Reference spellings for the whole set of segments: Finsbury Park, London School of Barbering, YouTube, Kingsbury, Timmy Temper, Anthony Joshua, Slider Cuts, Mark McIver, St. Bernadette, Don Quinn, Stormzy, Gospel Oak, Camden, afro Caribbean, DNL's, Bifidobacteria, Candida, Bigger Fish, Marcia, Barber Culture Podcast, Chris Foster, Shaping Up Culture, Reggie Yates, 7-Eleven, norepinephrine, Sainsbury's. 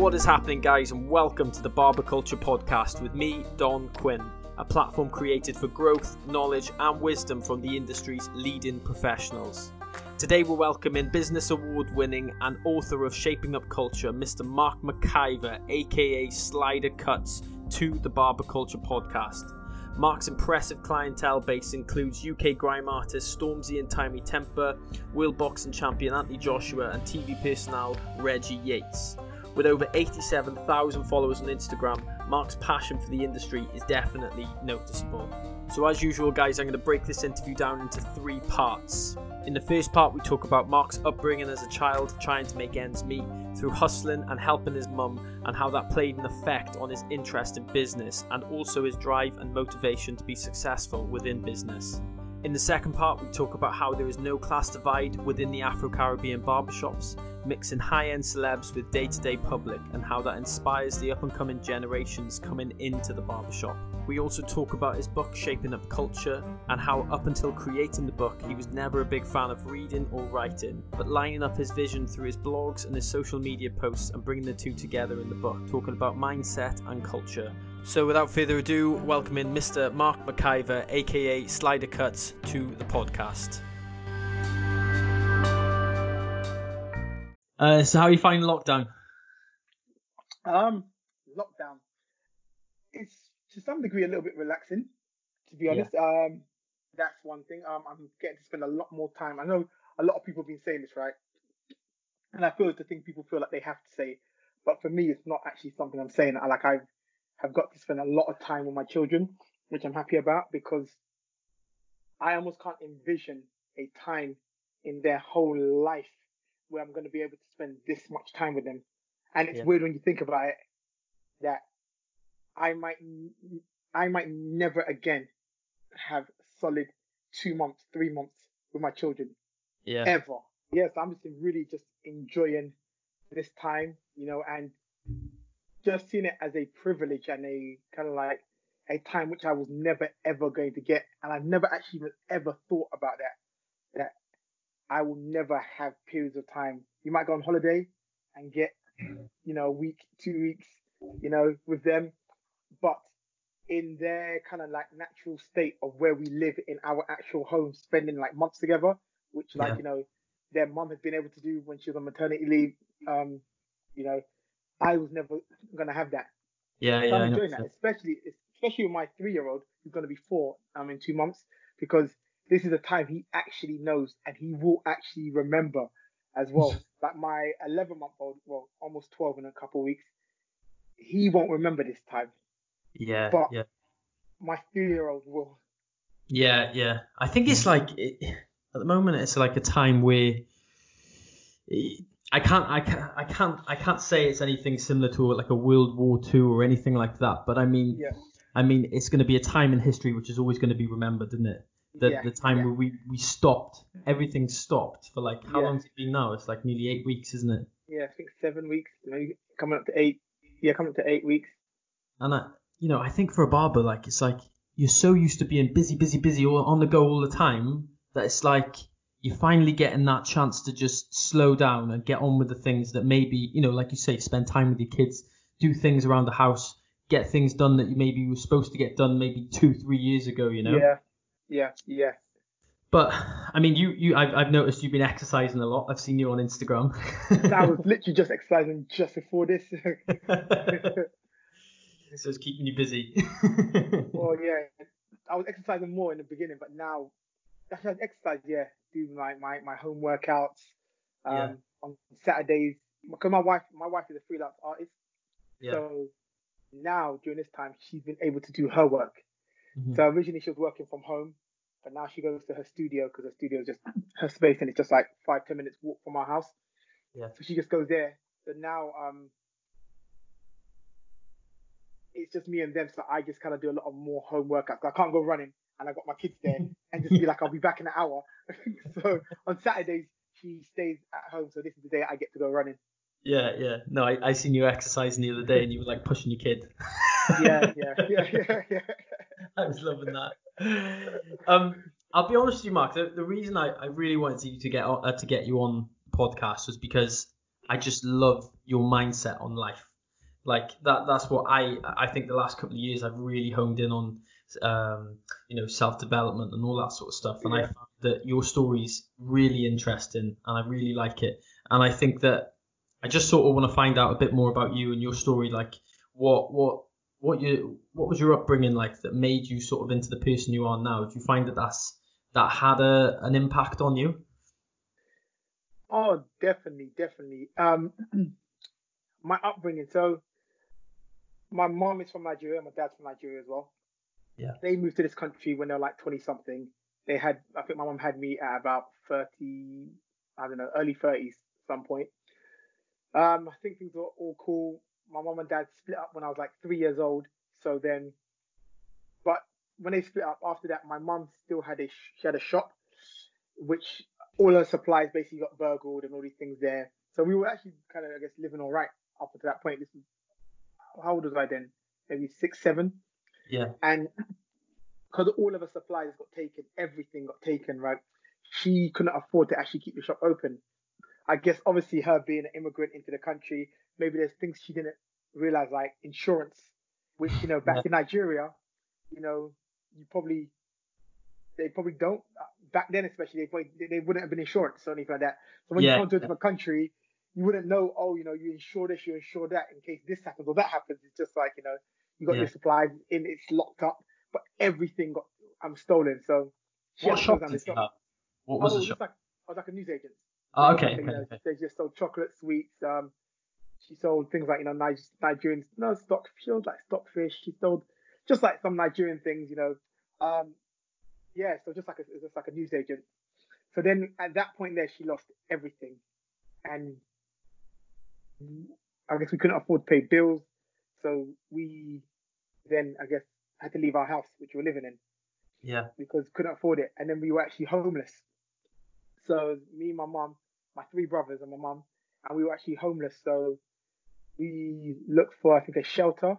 What is happening, guys, and welcome to the Barber Culture Podcast with me, Don Quinn, a platform created for growth, knowledge and wisdom from the industry's leading professionals. Today we're welcoming business award winning and author of Shaping Up Culture, Mr. Mark McIver, aka Slider Cuts, to the Barber Culture Podcast. Mark's impressive clientele base includes UK grime artists Stormzy and Timmy Temper, world boxing champion Anthony Joshua and TV personnel Reggie Yates. With over 87,000 followers on Instagram, Mark's passion for the industry is definitely noticeable. So as usual, guys, I'm going to break this interview down into three parts. In the first part, we talk about Mark's upbringing as a child, trying to make ends meet through hustling and helping his mum, and how that played an effect on his interest in business and also his drive and motivation to be successful within business. In the second part, we talk about how there is no class divide within the Afro-Caribbean barbershops, mixing high-end celebs with day-to-day public, and how that inspires the up-and-coming generations coming into the barbershop. We also talk about his book, Shaping Up Culture, and how up until creating the book, he was never a big fan of reading or writing, but lining up his vision through his blogs and his social media posts and bringing the two together in the book, talking about mindset and culture. So without further ado, welcoming Mr. Mark McIver, aka Slider Cuts, to the podcast. So how are you finding lockdown? Lockdown. It's to some degree a little bit relaxing, to be honest. Yeah. That's one thing. I'm getting to spend a lot more time. I know a lot of people have been saying this, right? And I feel it's the thing people feel like they have to say. But for me, it's not actually something I'm saying. I have got to spend a lot of time with my children, which I'm happy about, because I almost can't envision a time in their whole life where I'm going to be able to spend this much time with them. And it's weird when you think about it, that I might never again have solid 2 months, 3 months with my children. Yeah. Ever. Yes. I'm just really just enjoying this time, you know, and just seeing it as a privilege and a kind of like a time which I was never, ever going to get. And I've never actually ever thought about that I will never have periods of time. You might go on holiday and get, you know, a week, 2 weeks, you know, with them. But in their kind of like natural state of where we live in our actual home, spending like months together, which like, you know, their mum has been able to do when she was on maternity leave. You know, I was never going to have that. Yeah, so yeah. I'm enjoying that, especially with my 3-year-old, who's going to be 4 in 2 months, because this is a time he actually knows and he will actually remember as well. Like my 11-month-old, well, almost 12 in a couple of weeks, he won't remember this time. Yeah, but my 3-year-old will. Yeah, yeah. I think it's like, at the moment, it's like a time where I can't say it's anything similar to like a World War II or anything like that. But I mean, it's going to be a time in history which is always going to be remembered, isn't it? The time where we stopped, everything stopped for like, how long's it been now? It's like nearly 8 weeks, isn't it? Yeah, I think 7 weeks, maybe coming up to eight weeks. And I think for a barber, like, it's like you're so used to being busy all on the go all the time that it's like you're finally getting that chance to just slow down and get on with the things that maybe, you know, like you say, spend time with your kids, do things around the house, get things done that you maybe were supposed to get done maybe 2-3 years ago, you know? Yeah. Yeah, yeah. But I mean, I've noticed you've been exercising a lot. I've seen you on Instagram. I was literally just exercising just before this. So it's keeping you busy. Well, yeah, I was exercising more in the beginning, but now I exercise. Yeah, do my home workouts on Saturdays, because my wife is a freelance artist. Yeah. So now during this time, she's been able to do her work. Mm-hmm. So originally she was working from home, but now she goes to her studio, because her studio is just her space, and it's just like 5-10 minutes walk from our house. Yeah. So she just goes there. So now it's just me and them. So I just kind of do a lot of more home workouts. I can't go running, and I got my kids there, and just be like, I'll be back in an hour. So on Saturdays she stays at home. So this is the day I get to go running. Yeah, yeah. No, I seen you exercising the other day, and you were like pushing your kid. Yeah. I was loving that. I'll be honest with you, Mark. The reason I really wanted you to get you on the podcast was because I just love your mindset on life. Like that's what I think the last couple of years I've really honed in on, self-development and all that sort of stuff. And I found that your story's really interesting and I really like it. And I think that I just sort of want to find out a bit more about you and your story. Like what was your upbringing like that made you sort of into the person you are now? Do you find that that had an impact on you? Oh, definitely. My upbringing. So my mom is from Nigeria and my dad's from Nigeria as well. Yeah. They moved to this country when they were like 20-something. I think my mom had me at about 30, I don't know, early 30s at some point. I think things were all cool. My mom and dad split up when I was like 3 years old. So then, but when they split up after that, my mom still had she had a shop, which all her supplies basically got burgled and all these things there. So we were actually kind of, I guess, living all right up to that point. This was, how old was I then? Maybe 6, 7. Yeah. And because all of her supplies got taken, everything got taken, right? She couldn't afford to actually keep the shop open. I guess obviously her being an immigrant into the country, maybe there's things she didn't realize, like insurance, which, back in Nigeria, they probably don't. Back then, especially, they wouldn't have been insurance or anything like that. So when you come to a different country, you wouldn't know, you insure this, you insure that in case this happens or that happens. It's just like, you got your supplies in, it's locked up, but everything got stolen. So what shop did you have? What was the shop? I was like a newsagent. Oh, okay. They just sold chocolate, sweets. She sold things like, Nigerian stock. She sold like stockfish. She sold just like some Nigerian things, so just like a newsagent. So then at that point there, she lost everything. And I guess we couldn't afford to pay bills. So we then, I guess, had to leave our house, which we were living in. Yeah. Because we couldn't afford it. And then we were actually homeless. So me, my mum, my 3 brothers and my mum, and we were actually homeless. So we looked for, I think, a shelter.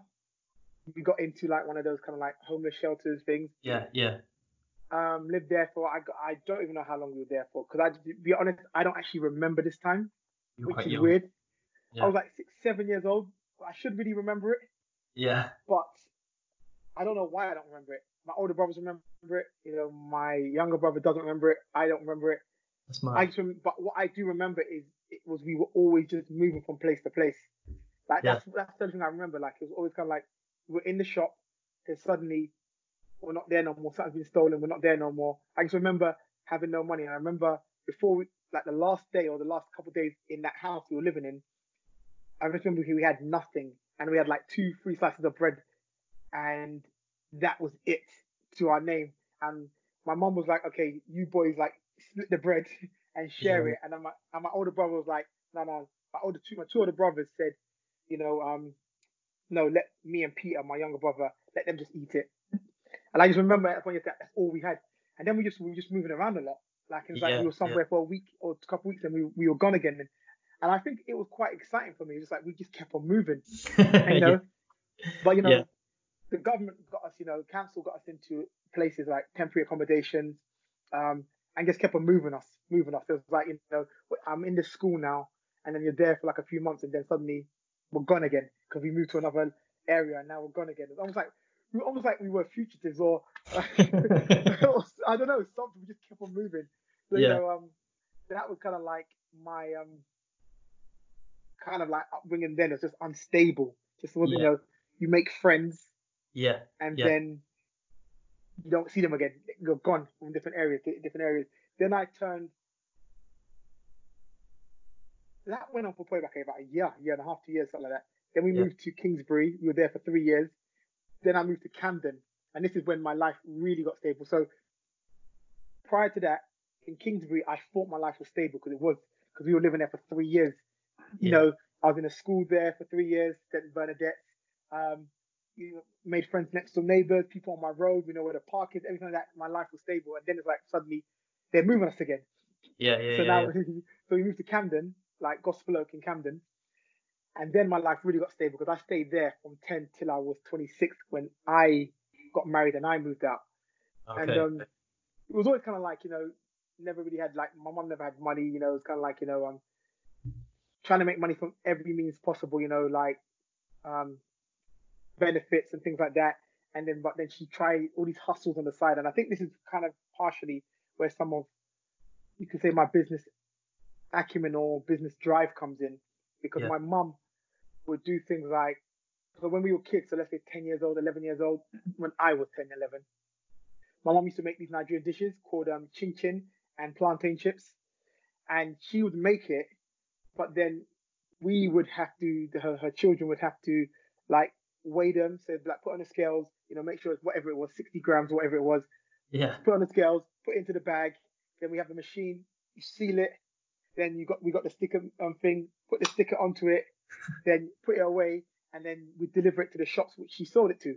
We got into like one of those kind of like homeless shelters things. Yeah, yeah. Lived there for, I don't even know how long we were there for, because to be honest, I don't actually remember this time. You're which is young. Weird. Yeah. I was like 6, 7 years old. I should really remember it. Yeah. But I don't know why I don't remember it. My older brothers remember it. My younger brother doesn't remember it. I don't remember it. That's mine. But what I do remember is we were always just moving from place to place. Like that's the thing I remember. Like it was always kind of like we're in the shop, then suddenly we're not there no more. Something's been stolen. We're not there no more. I just remember having no money. And I remember before the last day or the last couple of days in that house we were living in, I just remember we had nothing. And we had like 2-3 slices of bread. And that was it to our name. And my mum was like, okay, you boys like split the bread and share it. And my older brother was like, no. My two older brothers said, no, let me and Peter, my younger brother, let them just eat it. And I just remember at that point that's all we had. And then we were just moving around a lot. Like it was like we were somewhere for a week or a couple of weeks and we were gone again. And I think it was quite exciting for me. It was like we just kept on moving. And, But the government got us, council got us into places like temporary accommodations, and just kept on moving us. It was like, I'm in this school now, and then you're there for like a few months and then suddenly we're gone again because we moved to another area and now we're gone again. It's almost like we were fugitives or I don't know, something. We just kept on moving. So, that was kind of like my kind of like upbringing then. It was just unstable. Just wasn't, you make friends. Yeah. And then you don't see them again. You're gone from different areas. Then I turned. That went on for probably like about a year and a half, 2 years, something like that. Then we moved to Kingsbury. We were there for 3 years. Then I moved to Camden, and this is when my life really got stable. So prior to that, in Kingsbury, I thought my life was stable because we were living there for 3 years. I was in a school there for 3 years, St. Bernadette. Made friends next door neighbors, people on my road. We know where the park is, everything like that. My life was stable, and then it's like suddenly they're moving us again. So we moved to Camden, like Gospel Oak in Camden. And then my life really got stable because I stayed there from 10 till I was 26 when I got married and I moved out. Okay. And it was always kind of like, never really had, like, my mum never had money, it was kind of like, trying to make money from every means possible, like benefits and things like that. And then, but then she tried all these hustles on the side. And I think this is kind of partially where some of, you could say, my business acumen or business drive comes in, because my mum would do things like, so when we were kids, so let's say 10 years old, 11 years old, when I was 10, 11, my mum used to make these Nigerian dishes called chin chin and plantain chips. And she would make it, but then we would have to, her children would have to like weigh them, so like put on the scales, you know, make sure it's whatever it was, 60 grams, whatever it was. Yeah. Put on the scales, put it into the bag. Then we have the machine, you seal it. Then we got the sticker thing, put the sticker onto it, then put it away, and then we deliver it to the shops which she sold it to.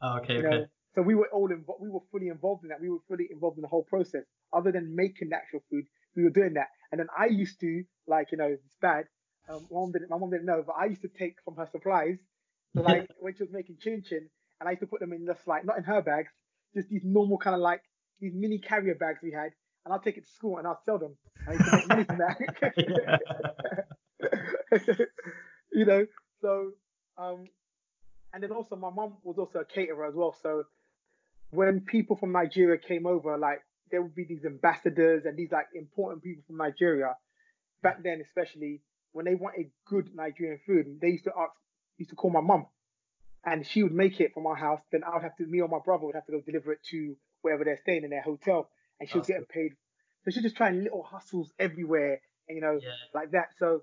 Oh, okay, okay. So we were all involved. We were fully involved in that. We were fully involved in the whole process. Other than making the actual food, we were doing that. And then I used to, like, you know, it's bad. My mom didn't know, but I used to take from her supplies. So like when she was making chin chin, and I used to put them in just like, not in her bags, just these normal kind of like these mini carrier bags we had. And I'll take it to school and I'll sell them. I used to make money from that. You know, so, and then also my mom was also a caterer as well. So when people from Nigeria came over, like there would be these ambassadors and these like important people from Nigeria back then, especially when they wanted good Nigerian food, they used to call my mum, and she would make it from our house. Then I would have to, me or my brother would have to go deliver it to wherever they're staying in their hotel, and she was getting paid. So she's just trying little hustles everywhere, and you know, like that. So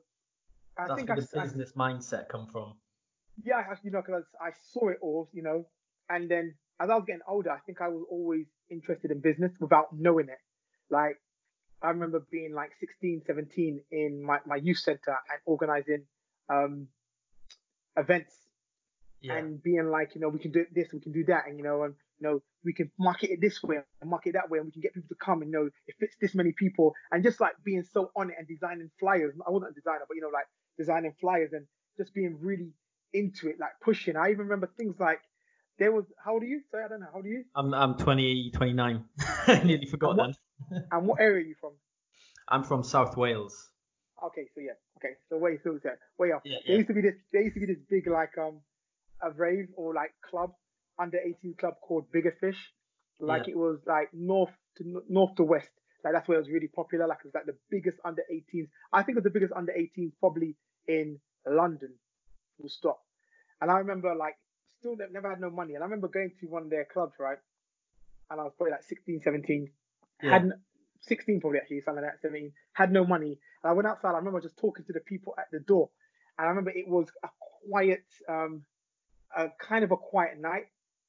I think that's where the business mindset come from. Yeah, you know, because I saw it all, you know, and then as I was getting older, I think I was always interested in business without knowing it. Like I remember being like 16, 17 in my youth center and organizing events and being like, you know, we can do this, we can do that, and you know, and you know, we can market it this way and market it that way, and we can get people to come, and you know, it fits this many people, and just like being so on it and designing flyers. I wasn't a designer, but you know, like designing flyers and just being really into it, like pushing. I even remember things like there was, how old are you? Sorry, I don't know, how old are you? I'm 20, 29. I nearly forgot then. And what area are you from? I'm from South Wales. Okay, so yeah, okay, so way off. Yeah, there used to be this. There used to be this big like a rave or like club, under 18 club called Bigger Fish. Like it was like north to west. Like that's where it was really popular. Like it was like the biggest under 18s. I think it was the biggest under 18s probably in London. Full stop. And I remember like still never had no money. And I remember going to one of their clubs, right? And I was probably like 16, 17. Yeah. 16 probably actually, something like that, 17, had no money. And I went outside, I remember just talking to the people at the door. And I remember it was a quiet, kind of a quiet night.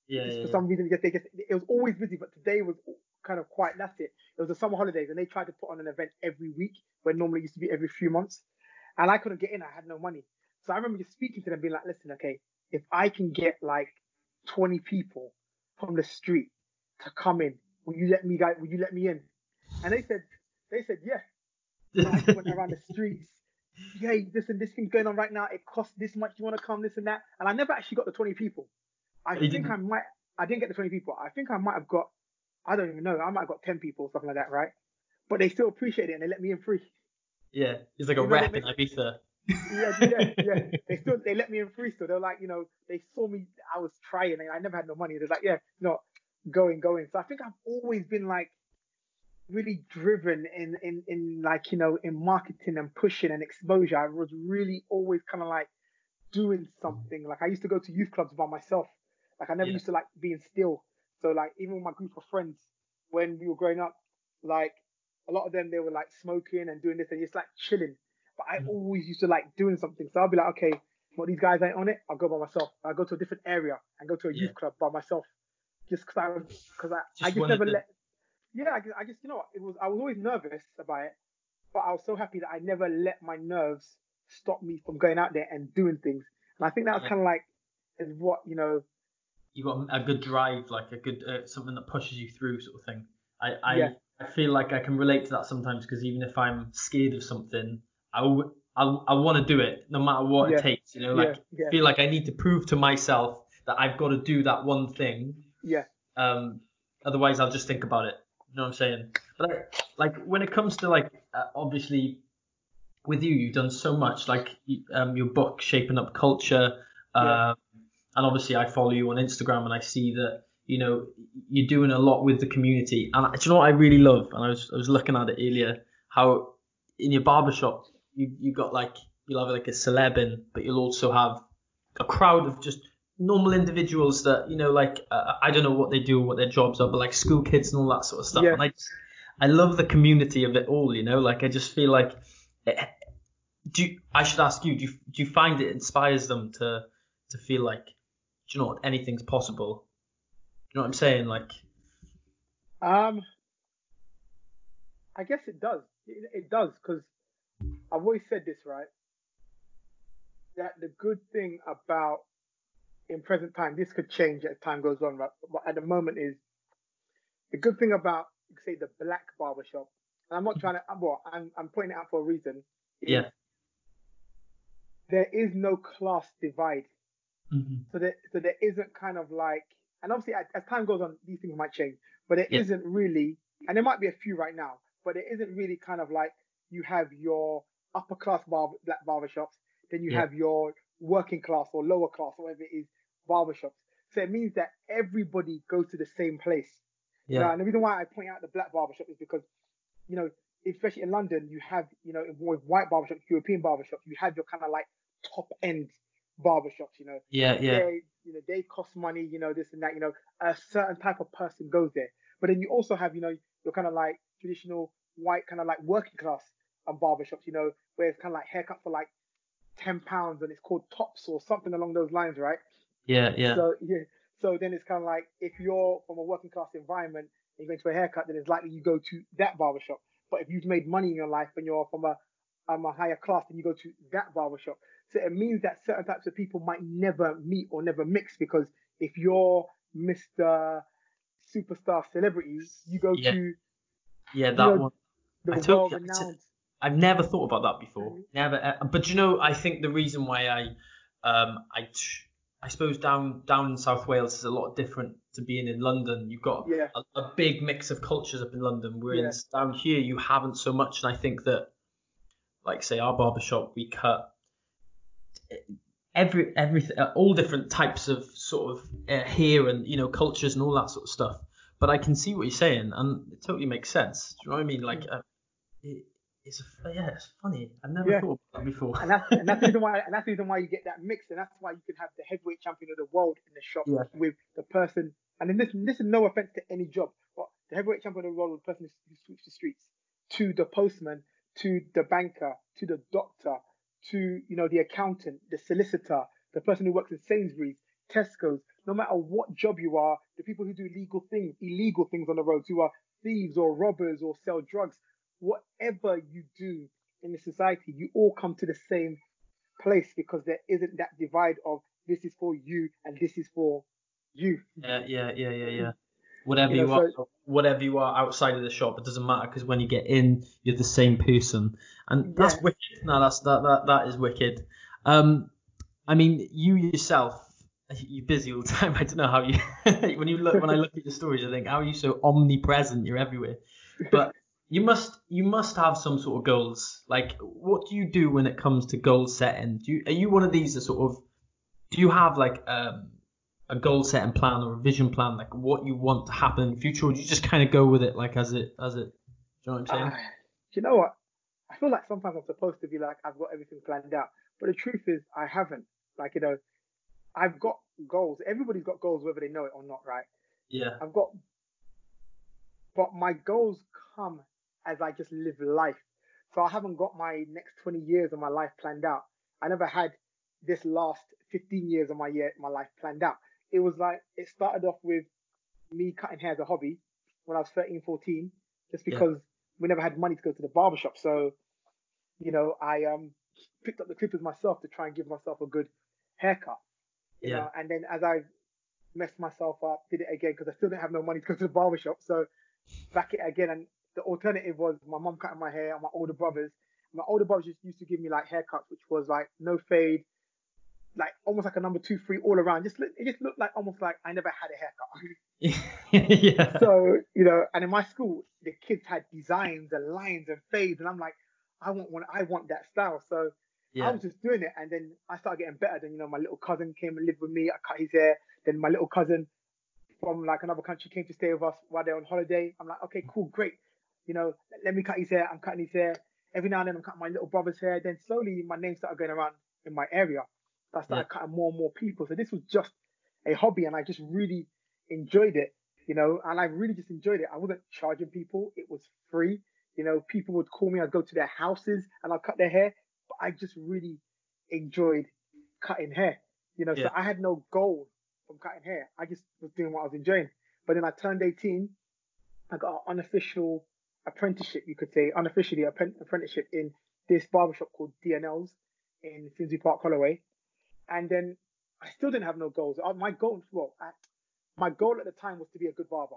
Yeah. For some reason, it was always busy, but today was kind of quiet. That's it. It was the summer holidays, and they tried to put on an event every week, where normally it used to be every few months. And I couldn't get in, I had no money. So I remember just speaking to them, being like, listen, okay, if I can get like 20 people from the street to come in, will you let me in? And they said, yeah. So I just went around the streets. Yeah, listen, this thing's going on right now. It costs this much. Do you want to come? This and that. And I never actually got the 20 people. I didn't get the 20 people. I think I might have got, I don't even know, I might have got 10 people or something like that, right? But they still appreciated it and they let me in free. Yeah, it's like a rap in Ibiza. Yeah. They let me in free still. They're like, you know, they saw me, I was trying and I never had no money. They're like, yeah, no, going. So I think I've always been like really driven in like, you know, in marketing and pushing and exposure. I was really always kind of like doing something. Like I used to go to youth clubs by myself. Like I never used to like being still. So like even with my group of friends when we were growing up, like a lot of them, they were like smoking and doing this and just like chilling. But I always used to like doing something. So I'll be like, okay, well, these guys ain't on it. I'll go by myself. I'll go to a different area and go to a youth club by myself. Just because I just you know, I was always nervous about it, but I was so happy that I never let my nerves stop me from going out there and doing things. And I think that was kind of like, is what, you know. You got a good drive, like a good, something that pushes you through sort of thing. I feel like I can relate to that sometimes because even if I'm scared of something, I want to do it no matter what it takes, you know, like I feel like I need to prove to myself that I've got to do that one thing. Yeah. Otherwise, I'll just think about it. You know what I'm saying? But like when it comes to like obviously with you've done so much like your book Shaping Up Culture, And obviously I follow you on Instagram and I see that, you know, you're doing a lot with the community. And do you know what I really love? And I was looking at it earlier, how in your barbershop, you got like, you'll have like a celeb in, but you'll also have a crowd of just normal individuals that, you know, like, I don't know what they do, what their jobs are, but like school kids and all that sort of stuff. Yeah. And I love the community of it all, you know, like I just feel like, I should ask you, do you find it inspires them to feel like, do you know what, anything's possible? You know what I'm saying? Like, I guess it does. It does, because I've always said this, right? That the good thing about in present time, this could change as time goes on, right? But at the moment is the good thing about, say, the black barbershop. And I'm not trying to, well, I'm pointing it out for a reason. Yeah. There is no class divide. Mm-hmm. So there isn't kind of like, and obviously as time goes on, these things might change, but there isn't really, and there might be a few right now, but there isn't really kind of like, you have your upper class black barbershops, then you have your working class or lower class, or whatever it is, barbershops. So it means that everybody goes to the same place. Yeah. And the reason why I point out the black barbershop is because, you know, especially in London, you have, you know, with white barbershops, European barbershops, you have your kind of like top end barbershops, you know. Yeah, yeah. They cost money, you know, this and that, you know, a certain type of person goes there. But then you also have, you know, your kind of like traditional white kind of like working class and barbershops, you know, where it's kind of like haircut for like £10 and it's called tops or something along those lines, right? Yeah, yeah. So then it's kind of like if you're from a working class environment and you're going to a haircut, then it's likely you go to that barbershop. But if you've made money in your life and you're from a higher class, then you go to that barbershop. So it means that certain types of people might never meet or never mix, because if you're Mr. Superstar Celebrity, you go to one. I've never thought about that before. Mm-hmm. Never, but you know, I think the reason why I suppose down in South Wales is a lot different to being in London. You've got a big mix of cultures up in London, whereas down here you haven't so much. And I think that, like say, our barbershop, we cut everything, all different types of sort of hair and, you know, cultures and all that sort of stuff. But I can see what you're saying, and it totally makes sense. Do you know what I mean? Like, it's funny. I've never thought about that before. And that's the reason why. And that's the reason why you get that mix, and that's why you can have the heavyweight champion of the world in the shop with the person. And then this is no offense to any job, but the heavyweight champion of the world, the person who sweeps the streets, to the postman, to the banker, to the doctor, to, you know, the accountant, the solicitor, the person who works in Sainsbury's, Tesco's. No matter what job you are, the people who do legal things, illegal things on the roads, who are thieves or robbers or sell drugs, whatever you do in the society, you all come to the same place, because there isn't that divide of this is for you and this is for you. Yeah. Whatever you are, whatever you are outside of the shop, it doesn't matter, because when you get in, you're the same person, and that's wicked. No, that is wicked. I mean, you yourself. You're busy all the time. I don't know how you. When I look at your stories, I think, how are you so omnipresent? You're everywhere. But you must have some sort of goals. Like, what do you do when it comes to goal setting? Are you one of these that sort of? Do you have like a goal setting plan or a vision plan, like what you want to happen in the future, or do you just kind of go with it, like as it? Do you know what I'm saying? You know what? I feel like sometimes I'm supposed to be like I've got everything planned out, but the truth is I haven't. Like, you know. I've got goals. Everybody's got goals, whether they know it or not, right? Yeah. But my goals come as I just live life. So I haven't got my next 20 years of my life planned out. I never had this last 15 years of my life planned out. It was like, it started off with me cutting hair as a hobby when I was 13, 14, just because we never had money to go to the barbershop. So, you know, I picked up the clippers myself to try and give myself a good haircut. You know, and then as I messed myself up, did it again, because I still didn't have no money to go to the barbershop. So back it again. And the alternative was my mum cutting my hair and my older brothers. My older brothers just used to give me like haircuts, which was like no fade, like almost like a number 2, 3 all around. It just looked like almost like I never had a haircut. So, you know, and in my school, the kids had designs and lines and fades. And I'm like, I want that style. So I was just doing it, and then I started getting better. Then, you know, my little cousin came and lived with me. I cut his hair. Then my little cousin from like another country came to stay with us while they're on holiday. I'm like, okay, cool, great. You know, let me cut his hair. I'm cutting his hair. Every now and then I'm cutting my little brother's hair. Then slowly my name started going around in my area. So I started cutting more and more people. So this was just a hobby, and I just really enjoyed it, you know, and I really just enjoyed it. I wasn't charging people. It was free. You know, people would call me. I'd go to their houses and I'd cut their hair. But I just really enjoyed cutting hair, you know. So I had no goal from cutting hair. I just was doing what I was enjoying. But then I turned 18. I got an unofficial apprenticeship, you could say, unofficially apprenticeship in this barbershop called DNL's in Finsbury Park, Holloway. And then I still didn't have no goals. My goal at the time was to be a good barber.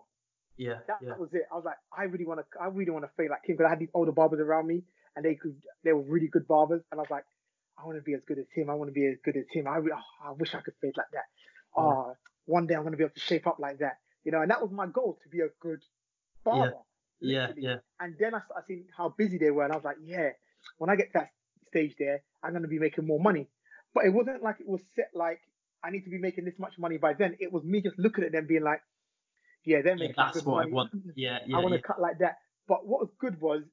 That was it. I was like, I really want to fade like him, because I had these older barbers around me, and they were really good barbers. And I was like, I want to be as good as him. I wish I could fade like that. Oh, one day I'm going to be able to shape up like that, you know. And that was my goal, to be a good barber. Yeah. And then I started seeing how busy they were, and I was like, yeah, when I get to that stage there, I'm going to be making more money. But it wasn't like it was set like I need to be making this much money by then. It was me just looking at them being like, yeah, they're making that's good what money. I want. I want to cut like that. But what was good was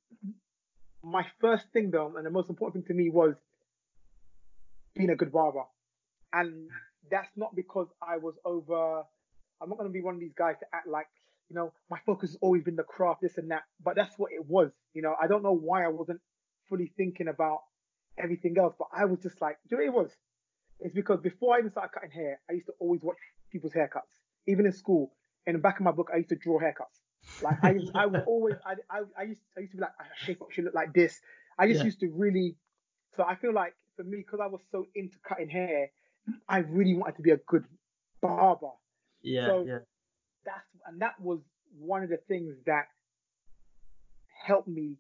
my first thing, though, and the most important thing to me, was being a good barber. And that's not because I was over. I'm not going to be one of these guys to act like, you know, my focus has always been the craft, this and that. But that's what it was. You know, I don't know why I wasn't fully thinking about everything else, but I was just like, do you know what it was? It's because before I even started cutting hair, I used to always watch people's haircuts. Even in school, in the back of my book, I used to draw haircuts. Like I used to be like, I think I should look like this. I just used to really. So I feel like for me, because I was so into cutting hair, I really wanted to be a good barber. That was one of the things that helped me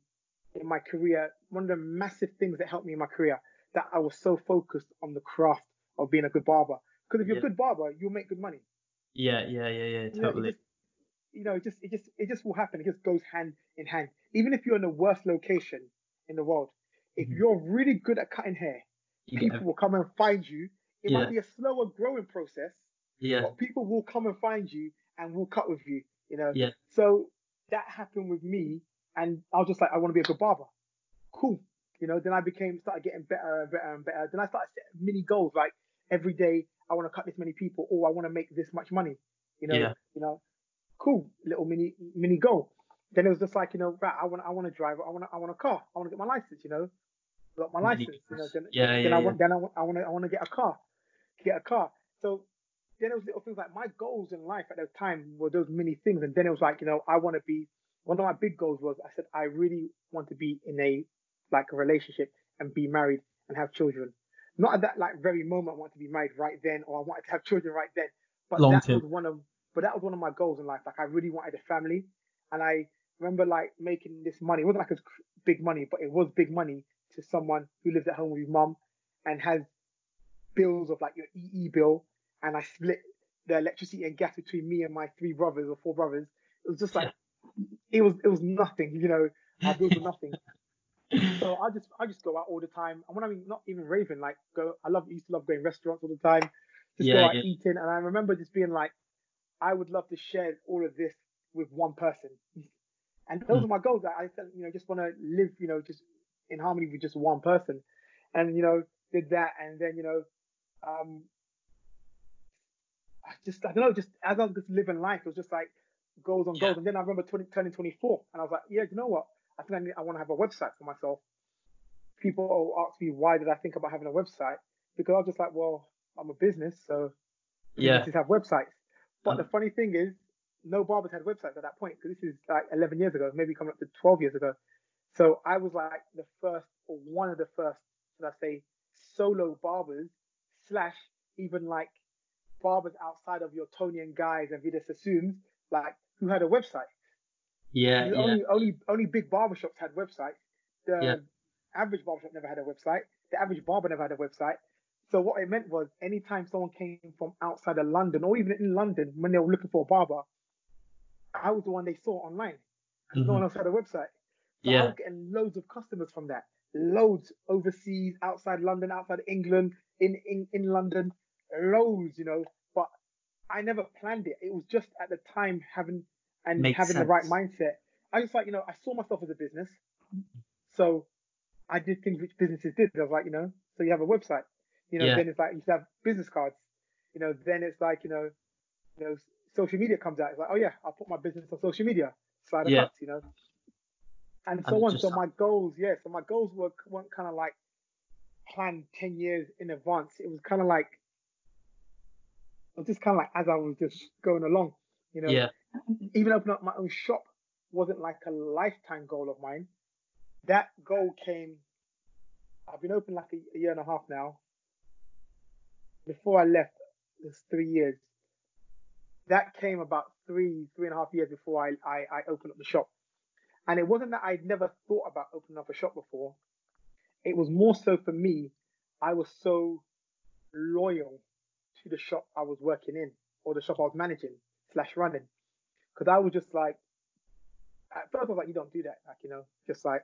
in my career. One of the massive things that helped me in my career, that I was so focused on the craft of being a good barber. Because if you're a good barber, you'll make good money. Totally. It just will happen. It just goes hand in hand. Even if you're in the worst location in the world, if you're really good at cutting hair, people will come and find you. It might be a slower growing process, but people will come and find you and will cut with you, you know. So that happened with me, and I was just like, I want to be a good barber. Cool. You know, then I started getting better and better and better. Then I started setting mini goals, like every day I want to cut this many people, or I want to make this much money. You know, cool little mini goal. Then it was just like, you know, right, I want to drive. I want a car. I want to get my license. You know, got my license. You know, then I want to get a car. So then it was little things, like my goals in life at that time were those mini things. And then it was like, you know, I want to be. One of my big goals was, I said, I really want to be in a relationship and be married and have children. Not at that like very moment I wanted to be married right then, or I wanted to have children right then. But that was one of my goals in life. Like I really wanted a family, and I remember like making this money. It wasn't like a big money, but it was big money to someone who lives at home with his mum and has bills of like your EE bill, and I split the electricity and gas between me and my three brothers or four brothers. It was just like it was nothing, you know. Our bills were nothing. So I just go out all the time. And when I mean not even raving, like I used to love going to restaurants all the time, just go out eating. And I remember just being like, I would love to share all of this with one person. And those are my goals. Like I said, you know, just want to live, you know, just in harmony with just one person. And, you know, did that. And then, you know, I don't know, as I was just living life, it was just like goals on goals. And then I remember turning 24, and I was like, yeah, you know what? I think I want to have a website for myself. People ask me, why did I think about having a website? Because I was just like, well, I'm a business, so businesses have websites. But the funny thing is, no barbers had websites at that point, because this is like 11 years ago, maybe coming up to 12 years ago. So I was like the first, or one of the first, should I say, solo barbers, / even like barbers outside of your Tony and Guys and Vida Sassoons, like who had a website. Only big barbershops had websites. The average barbershop never had a website. The average barber never had a website. So what it meant was, anytime someone came from outside of London, or even in London, when they were looking for a barber, I was the one they saw online. No one else had a website. So I was getting loads of customers from that. loads overseas, outside London, outside England, in London, loads, you know. But I never planned it. It was just at the time having the right mindset. I was like, you know, I saw myself as a business, so I did things which businesses did. I was like, you know, so you have a website, you know, yeah. Then it's like you have business cards, you know, then it's like, you know, social media comes out. It's like, oh yeah, I'll put my business on social media, Slider Cuts, you know, and so on. So my goals, so my goals weren't kind of like planned 10 years in advance. It was kind of like, it was just kind of like as I was just going along, you know. Yeah. Even opening up my own shop wasn't like a lifetime goal of mine. That goal came, I've been open like a year and a half now. Before I left, it's 3 years. That came about three and a half years before I opened up the shop. And it wasn't that I'd never thought about opening up a shop before. It was more so for me, I was so loyal to the shop I was working in or the shop I was managing/running. Because I was just like, at first I was like, you don't do that. Like, you know, just like,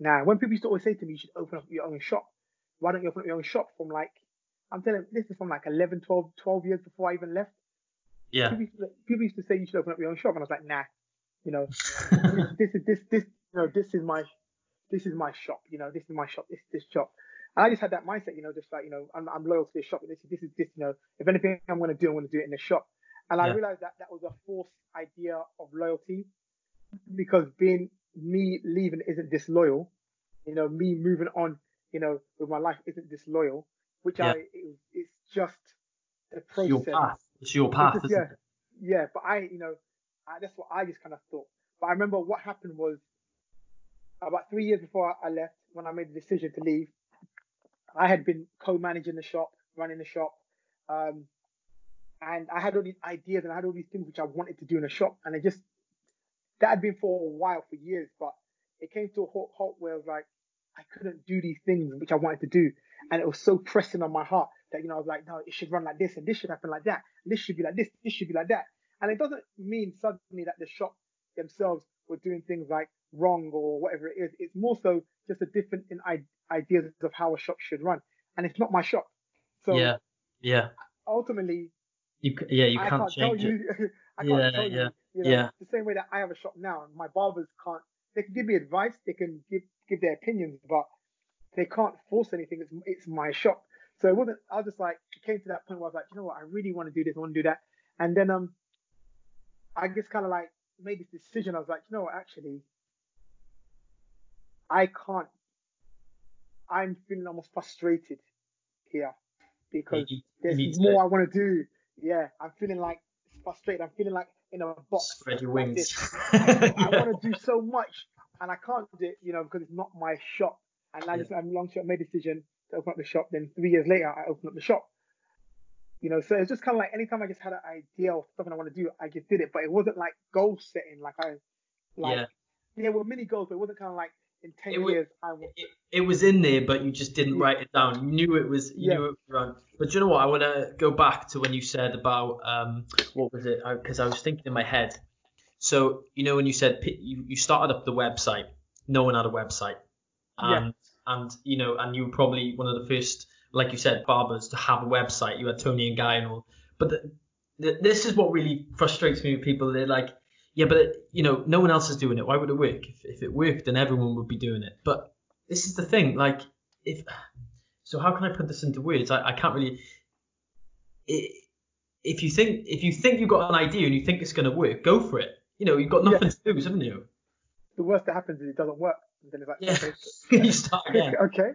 nah. When people used to always say to me, you should open up your own shop. Why don't you open up your own shop from like, I'm telling you, this is from like 11, 12 years before I even left. Yeah. People used to say you should open up your own shop. And I was like, nah, you know, this is my shop, you know, this is my shop. And I just had that mindset, you know, just like, you know, I'm loyal to this shop. This is, you know, if anything I'm going to do, I'm going to do it in the shop. And I realized that that was a forced idea of loyalty, because being me leaving isn't disloyal, you know, me moving on, you know, with my life isn't disloyal, which it's just the process. It's your path, isn't it? Yeah, but I, you know, that's what I just kind of thought. But I remember what happened was about 3 years before I left, when I made the decision to leave, I had been co-managing the shop, running the shop, and I had all these ideas and I had all these things which I wanted to do in a shop. And it just, that had been for a while, for years, but it came to a halt where I was like, I couldn't do these things which I wanted to do. And it was so pressing on my heart that, you know, I was like, no, it should run like this and this should happen like that. And this should be like this. This should be like that. And it doesn't mean suddenly that the shop themselves were doing things like wrong or whatever it is. It's more so just a difference in ideas of how a shop should run. And it's not my shop. So ultimately, you can't change it. I can't tell you. You know, the same way that I have a shop now, and my barbers can't. They can give me advice, they can give their opinions, but they can't force anything. It's my shop. So it wasn't. I was just like, it came to that point where I was like, you know what, I really want to do this, I want to do that. And then I just kind of like made this decision. I was like, you know what, actually, I can't. I'm feeling almost frustrated here because there's more I want to do. Yeah, I'm feeling like frustrated. I'm feeling like in a box. Spread your wings. I want to do so much and I can't do it, you know, because it's not my shop. And I made a decision to open up the shop. Then 3 years later, I opened up the shop. You know, so it's just kind of like anytime I just had an idea or something I want to do, I just did it. But it wasn't like goal setting. There were mini goals, but it wasn't kind of like in 10 years. It was in there, but you just didn't write it down. You knew it was. You knew it was wrong. But you know what? I want to go back to when you said about what was it? Because I was thinking in my head. So you know when you said you started up the website, no one had a website. And you know, and you were probably one of the first, like you said, barbers to have a website. You had Tony and Guy and all. But this is what really frustrates me with people. They're like, yeah, but you know, no one else is doing it. Why would it work? If it worked, then everyone would be doing it. But this is the thing. Like, how can I put this into words? I can't really. If you think you've got an idea and you think it's going to work, go for it. You know, you've got nothing to lose, haven't you? The worst that happens is it doesn't work. And then it's like, okay. You start again. Okay.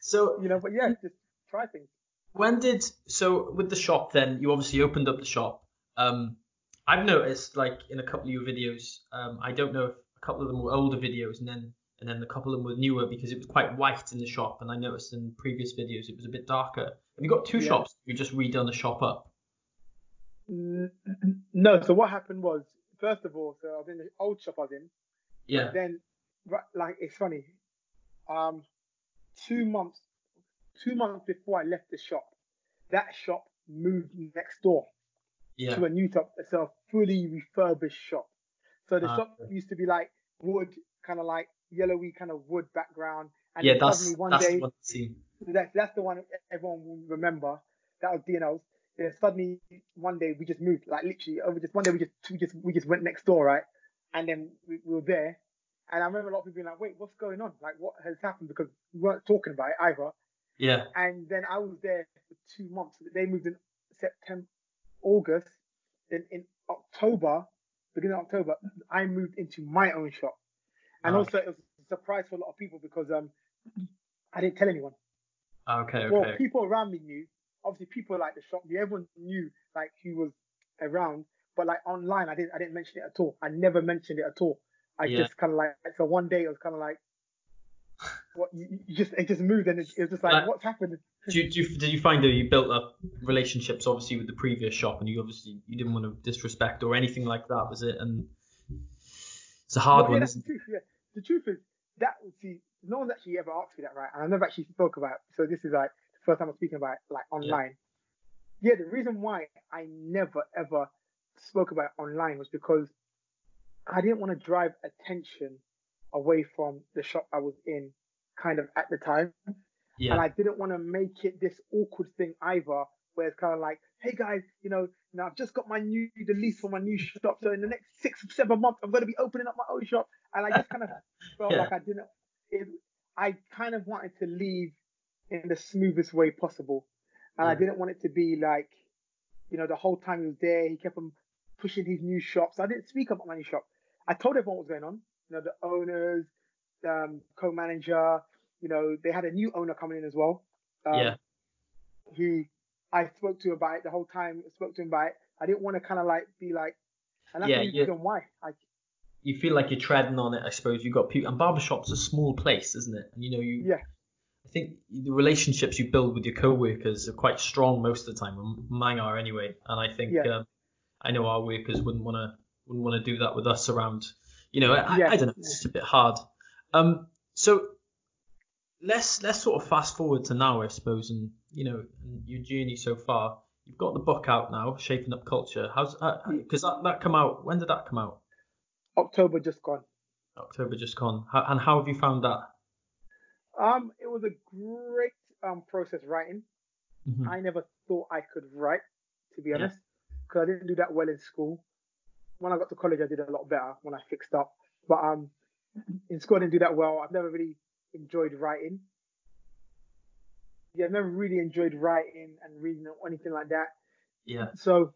So you know, but just try things. So with the shop, then you obviously opened up the shop. I've noticed, like, in a couple of your videos, I don't know if a couple of them were older videos and then a couple of them were newer, because it was quite white in the shop, and I noticed in previous videos it was a bit darker. Have you got two shops? Or you just redone the shop up? No. So what happened was, first of all, so I was in the old shop I was in. Yeah. But then, like, it's funny. 2 months before I left the shop, that shop moved next door to a new shop. It's a fully refurbished shop. So the shop used to be like wood, kind of like yellowy kind of wood background. And yeah, that's the one everyone will remember. That was DNL's. Yeah, suddenly one day we just moved, like literally over just one day we just went next door, right? And then we were there, and I remember a lot of people being like, "Wait, what's going on? Like, what has happened?" Because we weren't talking about it either. Yeah. And then I was there for 2 months. They moved in September, August. Then in October, beginning of October, I moved into my own shop, and also it was a surprise for a lot of people because I didn't tell anyone. Okay. Well, people around me knew. Obviously, people like the shop. Everyone knew like who was around, but like online, I didn't mention it at all. I never mentioned it at all. Just kind of like, so one day it was kind of like, what you just it just moved, and it was just like what's happened. Did you find that you built up relationships obviously with the previous shop, and you didn't want to disrespect or anything like that, was it? And it's a hard one. That's the truth. Yeah, the truth is that no one's actually ever asked me that, right? And I never actually spoke about it. So this is like. First time I'm speaking about it, like online. Yeah. The reason why I never ever spoke about it online was because I didn't want to drive attention away from the shop I was in, kind of at the time. Yeah. And I didn't want to make it this awkward thing either, where it's kind of like, hey guys, now I've just got the lease for my new shop, so in the next 6 or 7 months I'm going to be opening up my own shop. And I just kind of felt like I kind of wanted to leave in the smoothest way possible, and I didn't want it to be like, the whole time he was there, he kept on pushing his new shop. So I didn't speak about my new shop. I told everyone what was going on. The owners, co-manager. They had a new owner coming in as well. Who I spoke to about it the whole time. I spoke to him about it. I didn't want to kind of like be like, and that's the reason why. You feel like you're treading on it, I suppose. You got people, and barbershop's a small place, isn't it? And I think the relationships you build with your co-workers are quite strong most of the time. Mine are anyway, and I think I know our workers wouldn't want to do that with us around. I don't know, it's just a bit hard. So let's sort of fast forward to now, I suppose, and your journey so far. You've got the book out now, Shaping Up Culture. How's because that come out? When did that come out? October just gone. And how have you found that? It was a great process writing. Mm-hmm. I never thought I could write, to be honest, because I didn't do that well in school. When I got to college, I did a lot better when I fixed up. But in school, I didn't do that well. I've never really enjoyed writing. Yeah, I've never really enjoyed writing and reading or anything like that. Yeah. So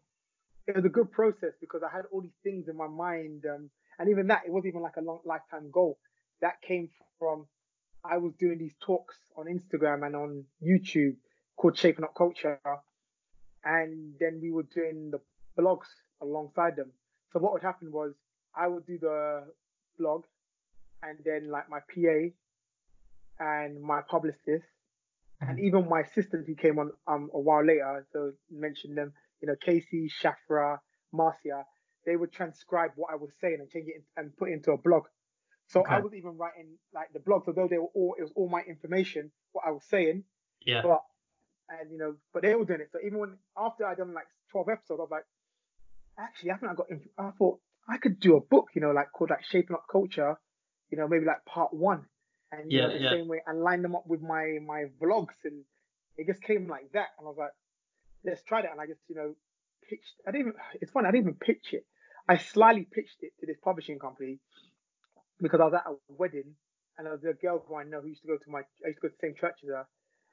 it was a good process because I had all these things in my mind. And even that, it wasn't even like a long lifetime goal. That came from... I was doing these talks on Instagram and on YouTube called Shaping Up Culture. And then we were doing the blogs alongside them. So what would happen was I would do the blog, and then like my PA and my publicist and even my sisters who came on a while later. So mention them, Casey, Shafra, Marcia, they would transcribe what I was saying and change it and put it into a blog. So I was even writing like the blogs, although it was all my information, what I was saying. Yeah. But they were doing it. So even when after I'd done like 12 episodes, I was like, actually, I think I thought I could do a book, called like Shaping Up Culture, maybe like part one, and same way, and line them up with my vlogs, and it just came like that. And I was like, let's try that, and I just pitched. It's funny, I didn't even pitch it. I slyly pitched it to this publishing company. Because I was at a wedding, and there was a girl who I know who used to go to I used to go to the same church as her,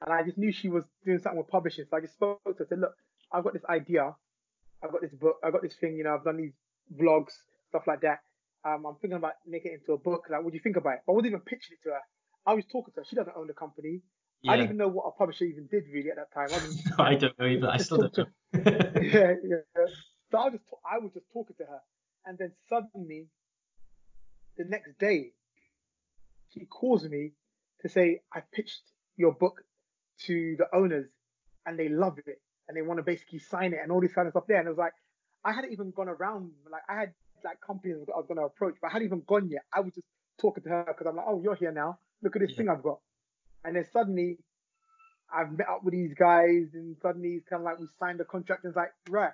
and I just knew she was doing something with publishing, so I just spoke to her, said, look, I've got this idea, I've got this book, I've got this thing, I've done these vlogs, stuff like that, I'm thinking about making it into a book, like, what do you think about it? But I wasn't even pitching it to her, I was talking to her, she doesn't own the company, I didn't even know what a publisher even did really at that time. I don't know either, I still don't know. So I was just talking to her, and then suddenly, the next day, she calls me to say, I pitched your book to the owners and they love it and they want to basically sign it and all this kind of stuff there. And it was like, I hadn't even gone around. Like, I had like companies that I was going to approach, but I hadn't even gone yet. I was just talking to her because I'm like, oh, you're here now. Look at this thing I've got. And then suddenly I've met up with these guys, and suddenly it's kind of like we signed the contract, and it's like, right,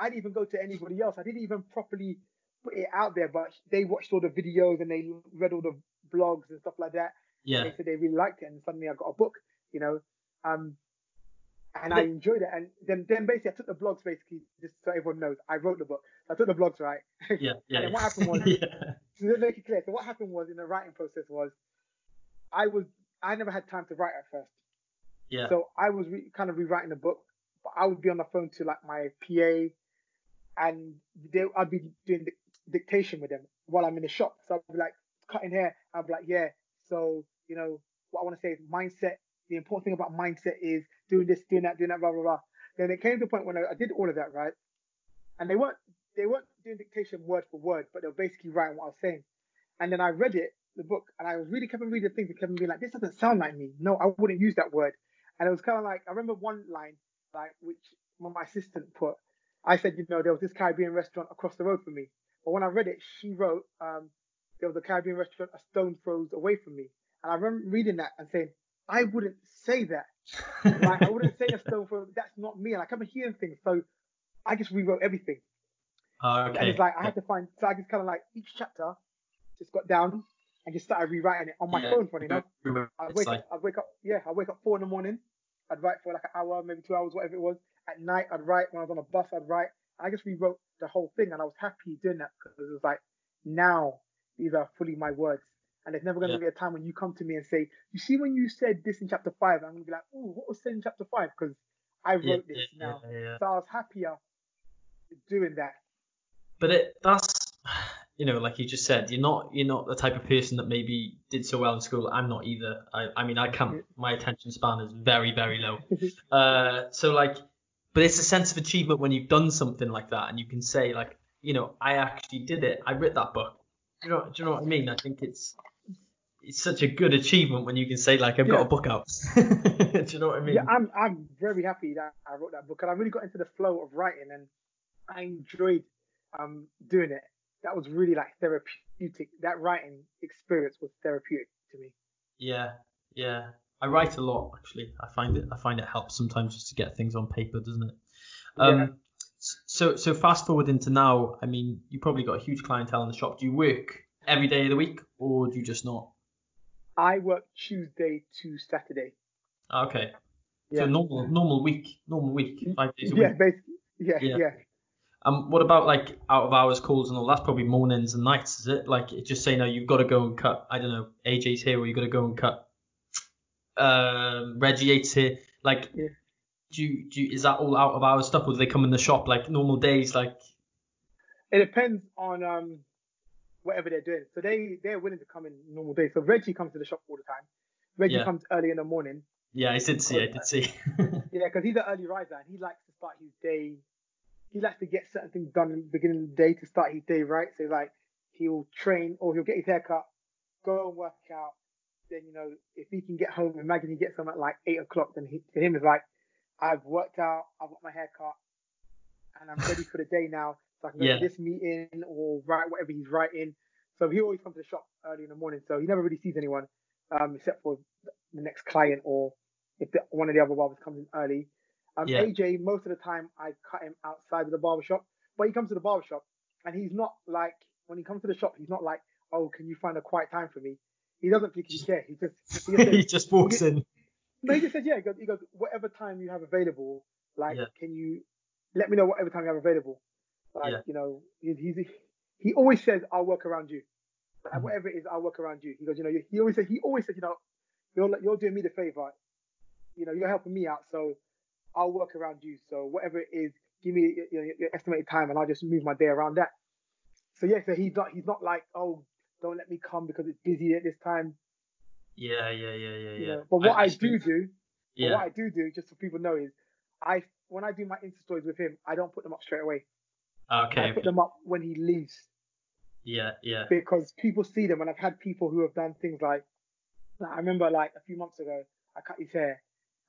I didn't even go to anybody else. I didn't even properly put it out there, but they watched all the videos and they read all the blogs and stuff like that. Yeah. They said they really liked it, and suddenly I got a book, you know. And I enjoyed it. And then basically I took the blogs, basically, just so everyone knows, I wrote the book. I took the blogs, right? Yeah. Yeah. And what happened was, to make it clear, so what happened was, in the writing process was, I never had time to write at first. Yeah. So I was kind of rewriting the book, but I would be on the phone to like my PA, and I'd be doing dictation with them while I'm in the shop. So I'd be like cutting hair. I'd be like, yeah. So, you know, what I want to say is mindset. The important thing about mindset is doing this, doing that, blah, blah, blah. Then it came to a point when I did all of that, right? And they weren't doing dictation word for word, but they were basically writing what I was saying. And then I read it, the book, and I was really kept on reading things and kept on being like, this doesn't sound like me. No, I wouldn't use that word. And it was kind of like, I remember one line, like, which my assistant put. I said, you know, there was this Caribbean restaurant across the road from me. But when I read it, she wrote, there was a Caribbean restaurant a stone throws away from me. And I remember reading that and saying, I wouldn't say that. Like, I wouldn't say a stone throw. That's not me. And I kept on hearing things. So I just rewrote everything. Okay. And it's like, I had to find, so I just kind of like each chapter just got down and just started rewriting it on my phone, funny enough. I'd wake up 4 a.m. I'd write for like an hour, maybe 2 hours, whatever it was. At night, I'd write. When I was on a bus, I'd write. I just rewrote the whole thing, and I was happy doing that because it was like, now these are fully my words. And there's never going to be a time when you come to me and say, you see, when you said this in chapter 5, I'm going to be like, oh, what was said in chapter 5? Because I wrote this now. Yeah, yeah. So I was happier doing that. But that's, you know, like you just said, you're not the type of person that maybe did so well in school. I'm not either. I mean, I can't, my attention span is very, very low. So like, but it's a sense of achievement when you've done something like that and you can say like, you know, I actually did it. I wrote that book. Do you know what I mean? I think it's such a good achievement when you can say like, I've got a book out. Do you know what I mean? Yeah, I'm very happy that I wrote that book, and I really got into the flow of writing, and I enjoyed doing it. That was really like therapeutic. That writing experience was therapeutic to me. Yeah, yeah. I write a lot actually. I find it helps sometimes just to get things on paper, doesn't it? Yeah. So fast forward into now, I mean, you probably got a huge clientele in the shop. Do you work every day of the week, or do you just not? I work Tuesday to Saturday. Okay. Yeah. So normal week, 5 days a week. Yeah, basically. Yeah. What about like out of hours calls and all? That's probably mornings and nights, is it? Like it's just saying, no, you've got to go and cut, I don't know, AJ's here, or you've got to go and cut Reggie Yates here. Like, do you, is that all out of hours stuff, or do they come in the shop like normal days? Like, it depends on whatever they're doing. So they're willing to come in normal days. So Reggie comes to the shop all the time. Reggie comes early in the morning. Yeah, I did see. Yeah, because he's an early riser, and he likes to start his day. He likes to get certain things done in the beginning of the day to start his day right. So like he'll train, or he'll get his haircut, go and work out. Then, you know, if he can get home, imagine he gets home at like 8 o'clock. Then to him is like, I've worked out, I've got my hair cut, and I'm ready for the day now, so I can go to this meeting or write whatever he's writing. So he always comes to the shop early in the morning, so he never really sees anyone except for the next client, or if one of the other barbers comes in early. AJ, most of the time, I cut him outside of the barbershop, but he comes to the barbershop, and he's not like, when he comes to the shop, he's not like, oh, can you find a quiet time for me? He doesn't think he cares. He just he just walks in. No, he just said, yeah. He goes, whatever time you have available, like, can you let me know whatever time you have available? Like, you know, he always says, I'll work around you. Like, whatever it is, I'll work around you. He goes, you know, he always says, you know, you're doing me the favor. You know, you're helping me out, so I'll work around you. So whatever it is, give me your estimated time, and I'll just move my day around that. So yeah, so he's not like, oh, don't let me come because it's busy at this time. Yeah. You know, but what I do, just so people know, is when I do my Insta stories with him, I don't put them up straight away. Okay. I put them up when he leaves. Yeah. Because people see them, and I've had people who have done things like I remember like a few months ago, I cut his hair,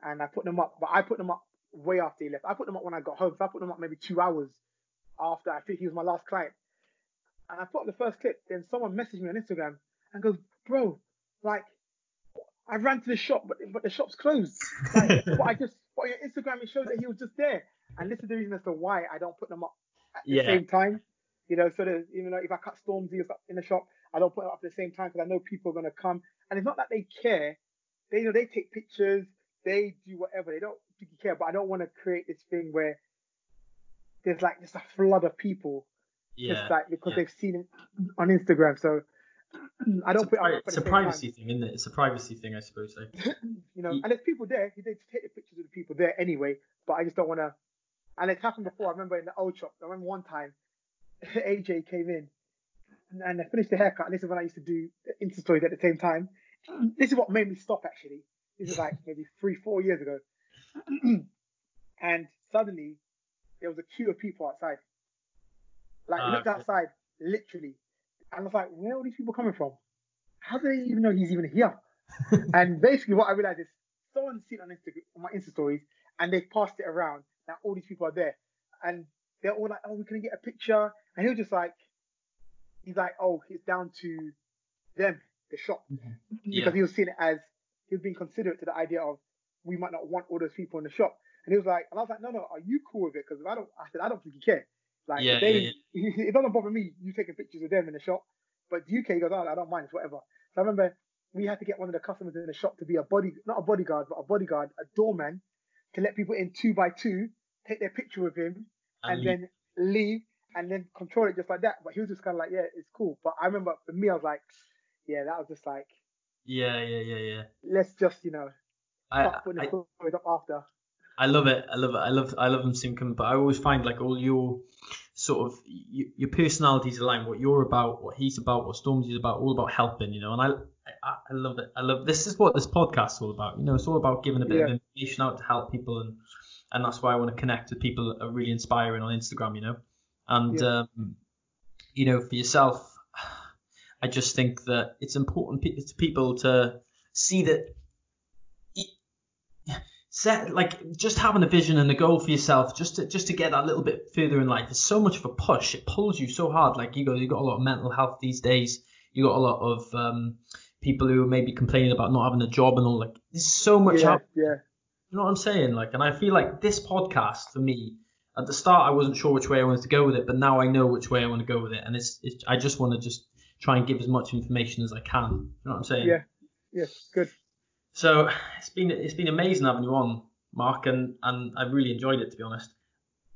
and I put them up, but I put them up way after he left. I put them up when I got home, so I put them up maybe 2 hours after. I think he was my last client, and I put up the first clip. Then someone messaged me on Instagram and goes, bro, like, I ran to the shop, but the shop's closed. Like, but on your Instagram, it shows that he was just there. And this is the reason as to why I don't put them up at the same time. You know, so that, even though if I cut Stormzy in the shop, I don't put it up at the same time because I know people are going to come. And it's not that they care. They, you know, they take pictures. They do whatever. They don't really care. But I don't want to create this thing where there's like just a flood of people. Yeah. Just like because they've seen it on Instagram. So I don't put it up. It's a privacy thing, isn't it? It's a privacy thing, I suppose. So. You know, and there's people there. They take the pictures of the people there anyway. But I just don't want to. And it's happened before. I remember in the old shop. I remember one time AJ came in. And I finished the haircut. And this is when I used to do Insta stories at the same time. This is what made me stop, actually. This is like maybe 3-4 years ago. And suddenly, there was a queue of people outside. Like, we looked outside, literally. And I was like, where are these people coming from? How do they even know he's even here? And basically, what I realized is someone's seen on Instagram, on my Insta stories, and they passed it around. Now, all these people are there. And they're all like, oh, we can get a picture. And he was just like, he's like, oh, it's down to them, the shop. Mm-hmm. Yeah. Because he was seeing it as, he was being considerate to the idea of, we might not want all those people in the shop. And he was like, and I was like, no, are you cool with it? Because I don't think you care. Like, it doesn't bother me, you taking pictures of them in the shop. But the UK goes, oh, I don't mind, it's whatever. So I remember we had to get one of the customers in the shop to be a doorman, to let people in 2 by 2, take their picture with him, and then leave. And then control it just like that. But he was just kind of like, yeah, it's cool. But I remember for me, I was like, yeah, that was just like, yeah. Let's just, you know, start putting the stories up after. I love it. I love them syncing. But I always find like all your sort of your personalities align. What you're about, what he's about, what Stormzy's about, all about helping, you know. And I love it. I love this is what this podcast's all about. You know, it's all about giving a bit of information out to help people, and that's why I want to connect with people that are really inspiring on Instagram. You know. And, you know, for yourself, I just think that it's important to people to see that just having a vision and a goal for yourself, just to get that little bit further in life. It's so much of a push. It pulls you so hard. Like, you got a lot of mental health these days. You got a lot of people who may be complaining about not having a job and all. Like, there's so much happening. Yeah. You know what I'm saying? Like, and I feel like this podcast for me, at the start, I wasn't sure which way I wanted to go with it, but now I know which way I want to go with it, and it's I just want to just try and give as much information as I can. You know what I'm saying? Yeah. Yes. Good. So it's been amazing having you on, Mark, and I've really enjoyed it, to be honest.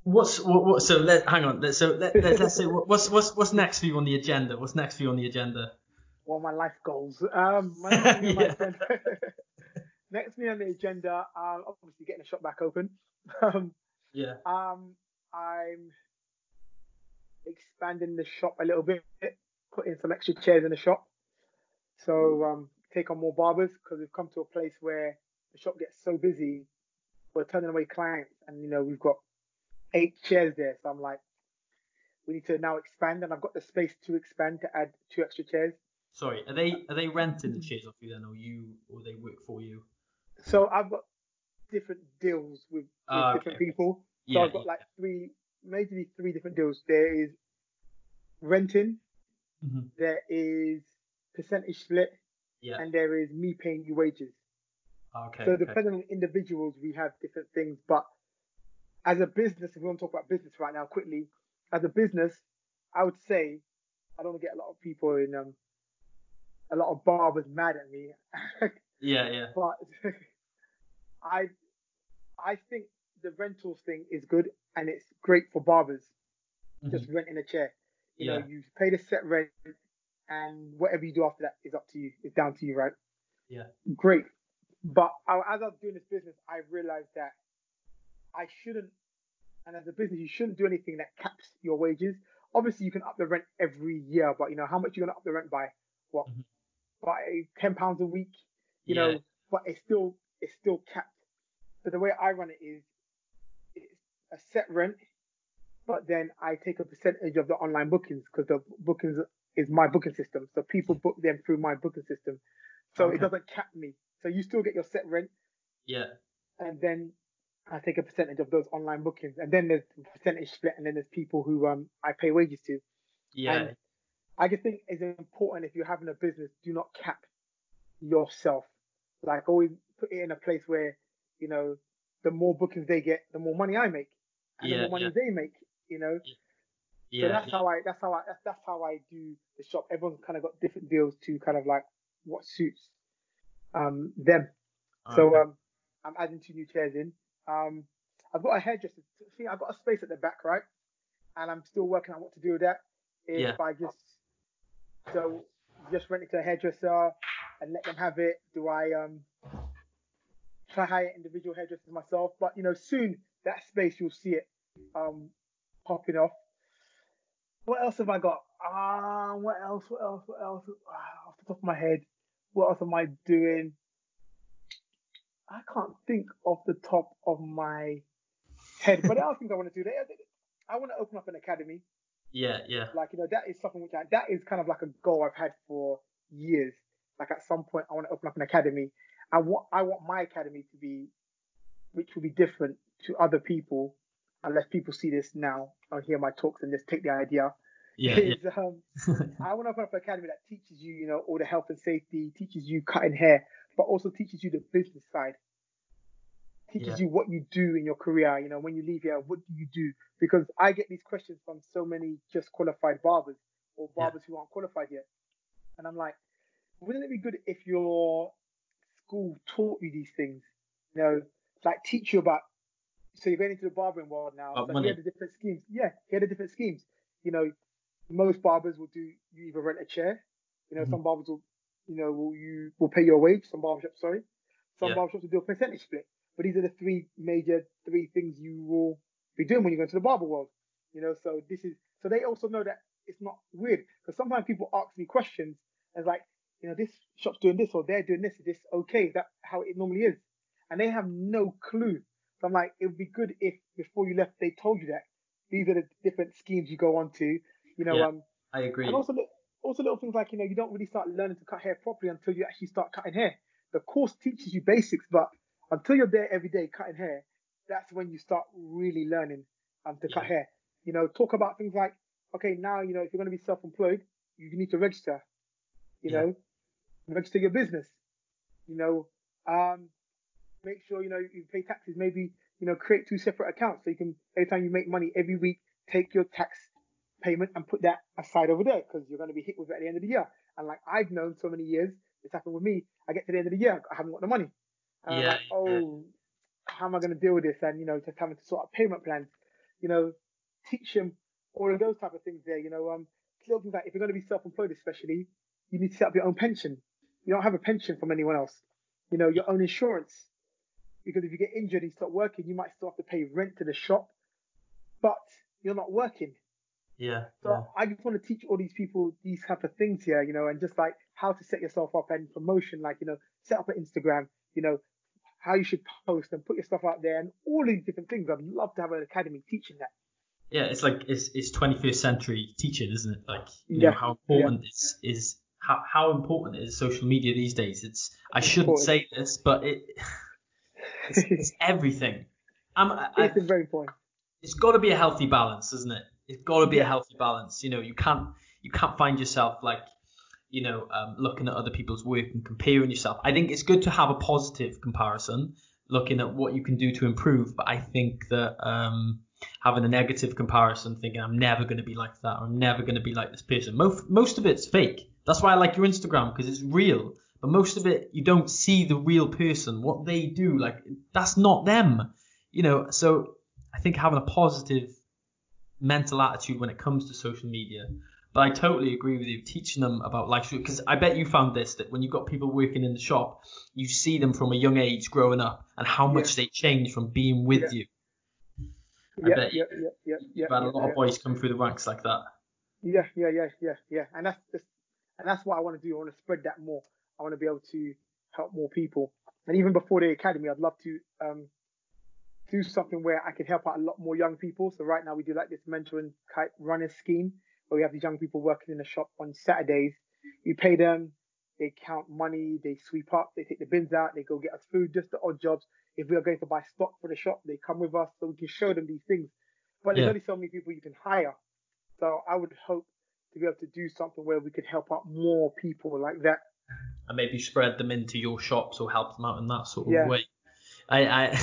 What? So let's say what's next for you on the agenda? What's next for you on the agenda? Well, my life goals. My agenda. Next for me on the agenda, obviously getting the shop back open. Yeah. I'm expanding the shop a little bit, putting some extra chairs in the shop, so take on more barbers, because we've come to a place where the shop gets so busy, we're turning away clients, and you know we've got 8 chairs there, so I'm like, we need to now expand, and I've got the space to expand to add 2 extra chairs. Sorry, are they renting the chairs off you then, or they work for you? So I've got different deals with different people. So I've got like 3 different deals. There is renting, there is percentage split, and there is me paying you wages. So depending on individuals, we have different things. But as a business, if we want to talk about business right now quickly, as a business, I would say I don't get a lot of people in a lot of barbers mad at me. But I think the rentals thing is good, and it's great for barbers, just renting a chair. You know, you pay the set rent, and whatever you do after that is up to you. It's down to you, right? Yeah. Great. But as I was doing this business, I realized that I shouldn't, and as a business, you shouldn't do anything that caps your wages. Obviously, you can up the rent every year, but you know, how much you're going to up the rent by? What? By £10 a week? You know, but it's still capped. So the way I run it is, it's a set rent, but then I take a percentage of the online bookings, because the bookings is my booking system. So people book them through my booking system. So it doesn't cap me. So you still get your set rent. Yeah. And then I take a percentage of those online bookings. And then there's percentage split, and then there's people who I pay wages to. Yeah. And I just think it's important, if you're having a business, do not cap yourself. Like, always put it in a place where, you know, the more bookings they get, the more money I make, and the more money they make, you know. Yeah. So that's how I do the shop. Everyone's kind of got different deals to kind of like what suits them. Okay. So I'm adding 2 new chairs in. I've got a hairdresser. See, I've got a space at the back, right? And I'm still working on what to do with that. If I just rent it to a hairdresser and let them have it. Do I try hire individual hairdressers myself? But you know, soon that space you'll see it popping off. What else have I got? What else? Off the top of my head, what else am I doing? I can't think off the top of my head, but there are things I want to do. I want to open up an academy. Yeah. Like, you know, that is something which that is kind of like a goal I've had for years. Like at some point, I want to open up an academy. I want my academy to be, which will be different to other people, unless people see this now or hear my talks and just take the idea. Yeah. I want to open up an academy that teaches you, you know, all the health and safety, teaches you cutting hair, but also teaches you the business side. Teaches you what you do in your career, you know, when you leave here, what do you do? Because I get these questions from so many just qualified barbers or barbers who aren't qualified yet. And I'm like, wouldn't it be good if your school taught you these things? You know, like teach you about, so you're going into the barbering world now. It's like, the different schemes. Yeah, here are the different schemes. You know, most barbers will do, you either rent a chair. You know, some barbers will, you know, will pay your wage. Some barbershops, sorry. Some barbershops will do a percentage split. But these are the three major things you will be doing when you go into the barber world. You know, so this is, so they also know that it's not weird. Because sometimes people ask me questions as like, you know, this shop's doing this or they're doing this. Is this okay? Is that how it normally is? And they have no clue. So I'm like, it would be good if before you left, they told you that these are the different schemes you go on to. You know, I agree. And also little things like, you know, you don't really start learning to cut hair properly until you actually start cutting hair. The course teaches you basics, but until you're there every day cutting hair, that's when you start really learning to cut hair. You know, talk about things like, okay, now, you know, if you're going to be self-employed, you need to register, you know, register your business, you know, make sure, you know, you pay taxes, maybe, you know, create 2 separate accounts so you can, every time you make money every week, take your tax payment and put that aside over there because you're going to be hit with it at the end of the year. And like I've known so many years, it's happened with me. I get to the end of the year, I haven't got the money. And like, how am I going to deal with this? And, you know, just having to sort out payment plans, you know, teach them all of those type of things there, you know. Little things like if you're going to be self-employed especially, you need to set up your own pension. You don't have a pension from anyone else. You know, your own insurance. Because if you get injured and stop working, you might still have to pay rent to the shop, but you're not working. Yeah. So I just want to teach all these people these type of things here, you know, and just like how to set yourself up and promotion, like, you know, set up an Instagram, you know, how you should post and put your stuff out there and all these different things. I'd love to have an academy teaching that. Yeah, it's like it's 21st century teaching, isn't it? Like, you know, how important this is, how important is social media these days? I shouldn't say this, but it's everything. It's very important. It's got to be a healthy balance, isn't it? It's got to be a healthy balance. You know, you can't find yourself like, you know, looking at other people's work and comparing yourself. I think it's good to have a positive comparison, looking at what you can do to improve. But I think that having a negative comparison, thinking I'm never going to be like that, or I'm never going to be like this person. Most of it's fake. That's why I like your Instagram, because it's real. But most of it, you don't see the real person, what they do. Like, that's not them, you know. So I think having a positive mental attitude when it comes to social media. But I totally agree with you, teaching them about life. Because I bet you found this, that when you've got people working in the shop, you see them from a young age growing up and how much they change from being with you. I bet you've had a lot of boys come through the ranks like that. Yeah. And that's what I want to do. I want to spread that more. I want to be able to help more people. And even before the academy, I'd love to do something where I could help out a lot more young people. So right now we do like this mentoring type runner scheme, where we have these young people working in the shop on Saturdays. You pay them, they count money, they sweep up, they take the bins out, they go get us food, just the odd jobs. If we are going to buy stock for the shop, they come with us so we can show them these things. But there's only so many people you can hire. So I would hope to be able to do something where we could help out more people like that. And maybe spread them into your shops or help them out in that sort of way. I do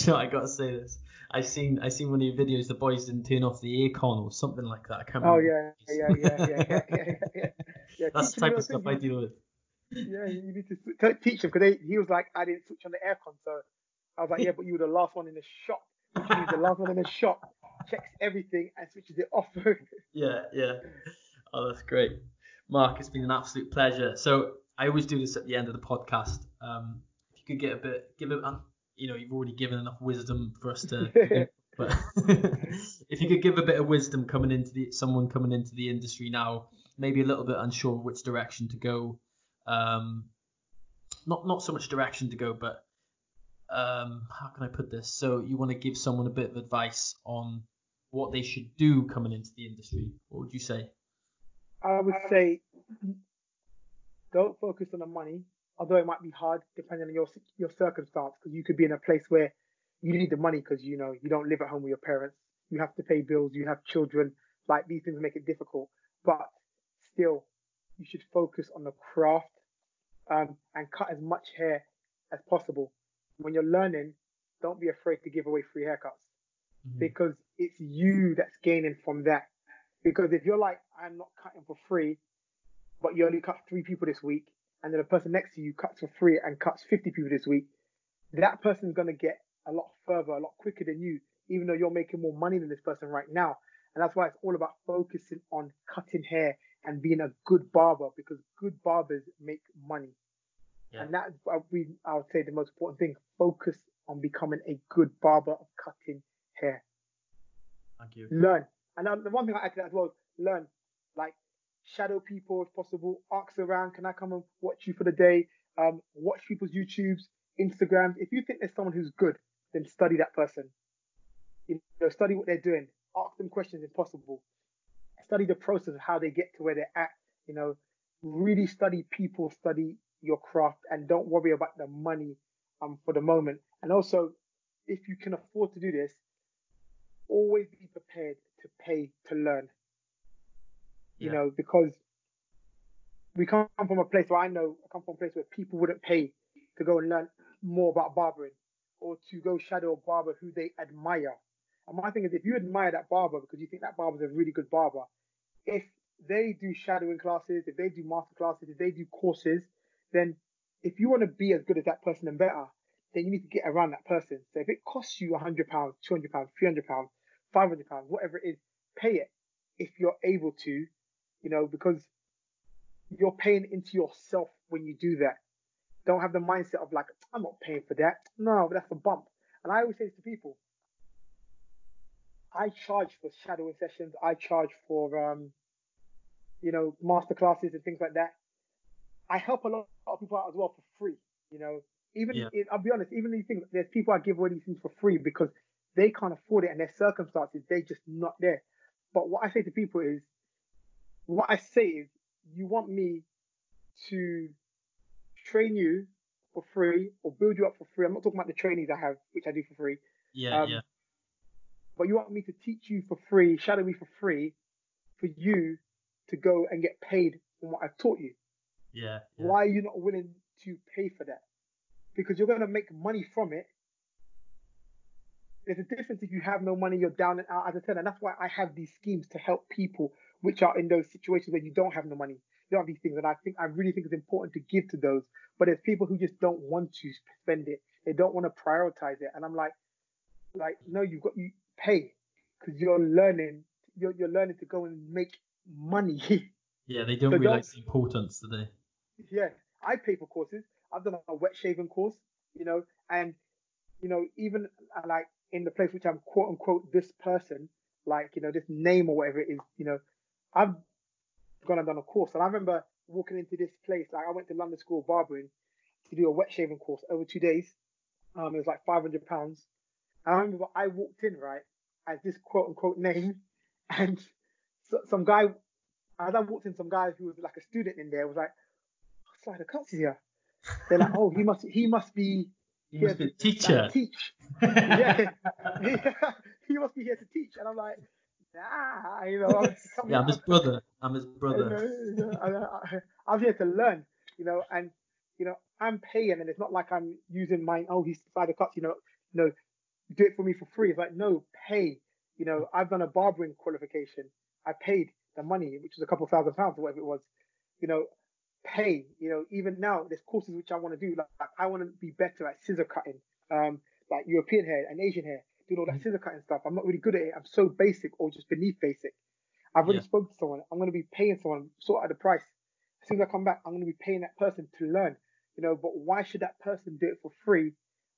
you know what, I gotta say this. I seen one of your videos. The boys didn't turn off the aircon or something like that. I can't remember. Yeah. That's the type of stuff I deal with. Yeah, you need to teach him, because he was like, I didn't switch on the aircon, so I was like, yeah, but you were the last one in the shop. The last one in the shop checks everything and switches it off. Yeah. Oh, that's great, Mark. It's been an absolute pleasure. So I always do this at the end of the podcast. If you could get a bit, you've already given enough wisdom for us to. But if you could give a bit of wisdom coming into the industry now, maybe a little bit unsure which direction to go. Not so much direction to go, but how can I put this? So you want to give someone a bit of advice on what they should do coming into the industry. What would you say? I would say don't focus on the money, although it might be hard depending on your circumstance, because you could be in a place where you need the money because, you know, you don't live at home with your parents. You have to pay bills. You have children. Like, these things make it difficult. But still, you should focus on the craft and cut as much hair as possible. When you're learning, don't be afraid to give away free haircuts, because it's you that's gaining from that. Because if you're like, I'm not cutting for free, but you only cut 3 people this week, and then the person next to you cuts for free and cuts 50 people this week, that person's going to get a lot further, a lot quicker than you, even though you're making more money than this person right now. And that's why it's all about focusing on cutting hair and being a good barber, because good barbers make money. Yeah. And that's, I would say, the most important thing. Focus on becoming a good barber of cutting hair. Thank you. Learn. And the one thing I add to that as well is learn. Like, shadow people if possible. Ask around, can I come and watch you for the day? Watch people's YouTubes, Instagrams. If you think there's someone who's good, then study that person. You know, study what they're doing. Ask them questions if possible. Study the process of how they get to where they're at. You know, really study people, study your craft, and don't worry about the money for the moment. And also, if you can afford to do this, always be prepared to pay to learn. Yeah. You know, because we come from a place where I come from a place where people wouldn't pay to go and learn more about barbering or to go shadow a barber who they admire. And my thing is, if you admire that barber because you think that barber's a really good barber, if they do shadowing classes, if they do master classes, if they do courses, then if you want to be as good as that person and better, then you need to get around that person. So if it costs you £100, £200, £300, £500, whatever it is, pay it if you're able to, you know, because you're paying into yourself when you do that. Don't have the mindset of like, I'm not paying for that. No, but that's a bump. And I always say this to people, I charge for shadowing sessions. I charge for, master classes and things like that. I help a lot of people out as well for free, you know. I'll be honest, even these things, there's people I give away these things for free because they can't afford it and their circumstances, they're just not there. But what I say is, you want me to train you for free or build you up for free. I'm not talking about the trainings I have, which I do for free. Yeah. But you want me to teach you for free, shadow me for free, for you to go and get paid from what I've taught you. Yeah. Why are you not willing to pay for that? Because you're going to make money from it. There's a difference if you have no money, you're down and out, as I said, and that's why I have these schemes to help people which are in those situations where you don't have no money. You don't have these things, and I really think it's important to give to those. But there's people who just don't want to spend it. They don't want to prioritize it, and I'm like no, you pay, because you're learning. You're learning to go and make money. Yeah, they don't realize the importance, do they? Yeah, I pay for courses. I've done a wet shaving course, you know, and, you know, even like in the place which I'm quote unquote this person, like, you know, this name or whatever it is, you know, I've gone and done a course. And I remember walking into this place, like I went to London School of Barbering to do a wet shaving course over 2 days. It was like £500. And I remember I walked in, right, as this quote unquote name, and some guy, as I walked in, some guy who was like a student in there was like, Slider Cuts is here. They're like, oh, he must be a teacher. Like, teach. Yeah. He must be here to teach. And I'm like, nah, you know. I'm his brother. You know, I'm here to learn, you know. And, you know, I'm paying, and it's not like I'm using my, oh, he's Slider Cuts, no, do it for me for free. It's like, no, pay. I've done a barbering qualification. I paid the money, which was a couple thousand pounds or whatever it was. Pay. Even now, there's courses which I want to do. Like I want to be better at scissor cutting, like European hair and Asian hair, doing all that scissor cutting stuff. I'm not really good at it. I'm so basic or just beneath basic. I've already spoken to someone. I'm going to be paying someone, sort out the price. As soon as I come back, I'm going to be paying that person to learn. But why should that person do it for free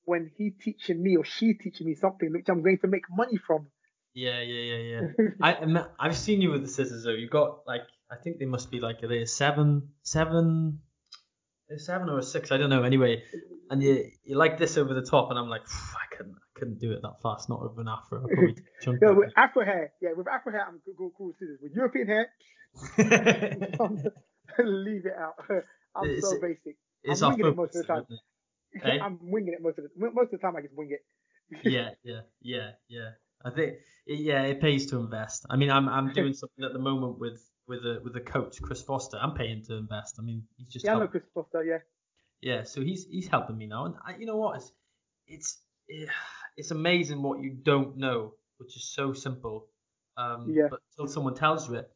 when he teaching me or she teaching me something which I'm going to make money from? Yeah. I've seen you with the scissors though. You got like, I think they must be like a seven or a six. I don't know. Anyway, and you like this over the top, and I'm like, I couldn't do it that fast. Not over an afro. With afro hair, with afro hair, I'm cool with scissors. With European hair, leave it out. I'm so basic. I'm winging it most of the time. Hey? I'm winging it most of the time. I just wing it. Yeah. I think it pays to invest. I mean, I'm doing something at the moment with a coach, Chris Foster. I'm paying to invest. I mean, he's just I know Chris Foster. Yeah. So he's helping me now, and you know what? It's amazing what you don't know, which is so simple. But until someone tells you it,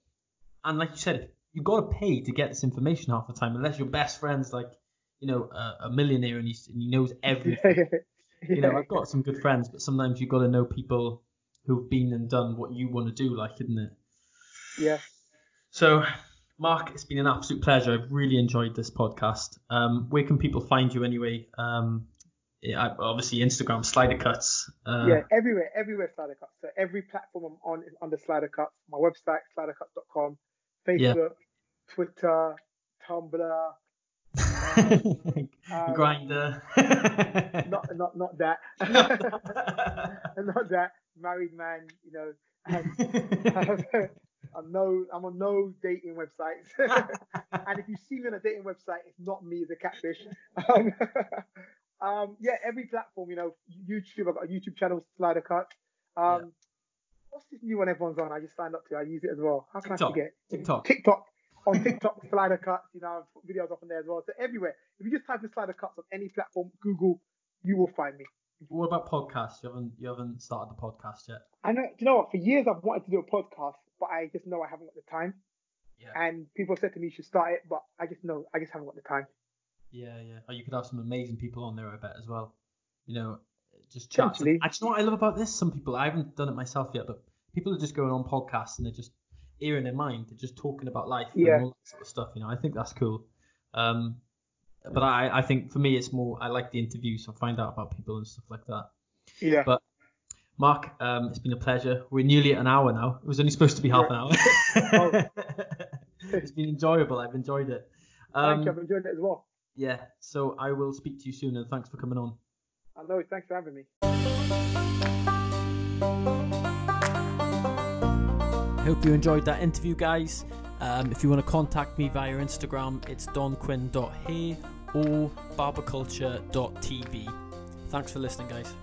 and like you said, you got to pay to get this information half the time, unless your best friend's like a millionaire and he knows everything. I've got some good friends, but sometimes you got to know people who've been and done what you want to do, like, isn't it? Yeah. So, Mark, it's been an absolute pleasure. I've really enjoyed this podcast. Where can people find you anyway? Obviously, Instagram, Slider Cuts. Everywhere Slider Cuts. So every platform I'm on is under Slider Cuts. My website, slidercuts.com, Facebook, Twitter, Tumblr. Grinder. Not that. Married man, I'm on no dating websites. And if you see me on a dating website, it's not me, the catfish. Every platform, YouTube. I've got a YouTube channel, Slider Cut. What's this new one everyone's on? I just signed up to. I use it as well. How can I forget? TikTok. On TikTok, Slider Cuts, I've put videos up on there as well. So everywhere. If you just type in Slider Cuts on any platform, Google, you will find me. What about podcasts? You haven't started the podcast yet. I know. Do you know what? For years I've wanted to do a podcast, but I just know I haven't got the time. Yeah. And people have said to me you should start it, but I just haven't got the time. Yeah. Oh, you could have some amazing people on there, I bet, as well. Just chat. Actually, you know what I love about this? Some people, I haven't done it myself yet, but people are just going on podcasts and they're just ear in their mind, they're just talking about life and all that sort of stuff. I think that's cool. But I think for me it's more I like the interviews, so I find out about people and stuff like that. Yeah. But Mark, it's been a pleasure. We're nearly at an hour now. It was only supposed to be half an hour. It's been enjoyable. I've enjoyed it. Thank you. I've enjoyed it as well. Yeah. So I will speak to you soon, and thanks for coming on. I know. Thanks for having me. Hope you enjoyed that interview, guys. If you want to contact me via Instagram, it's donquinn.hair or barberculture.tv. Thanks for listening, guys.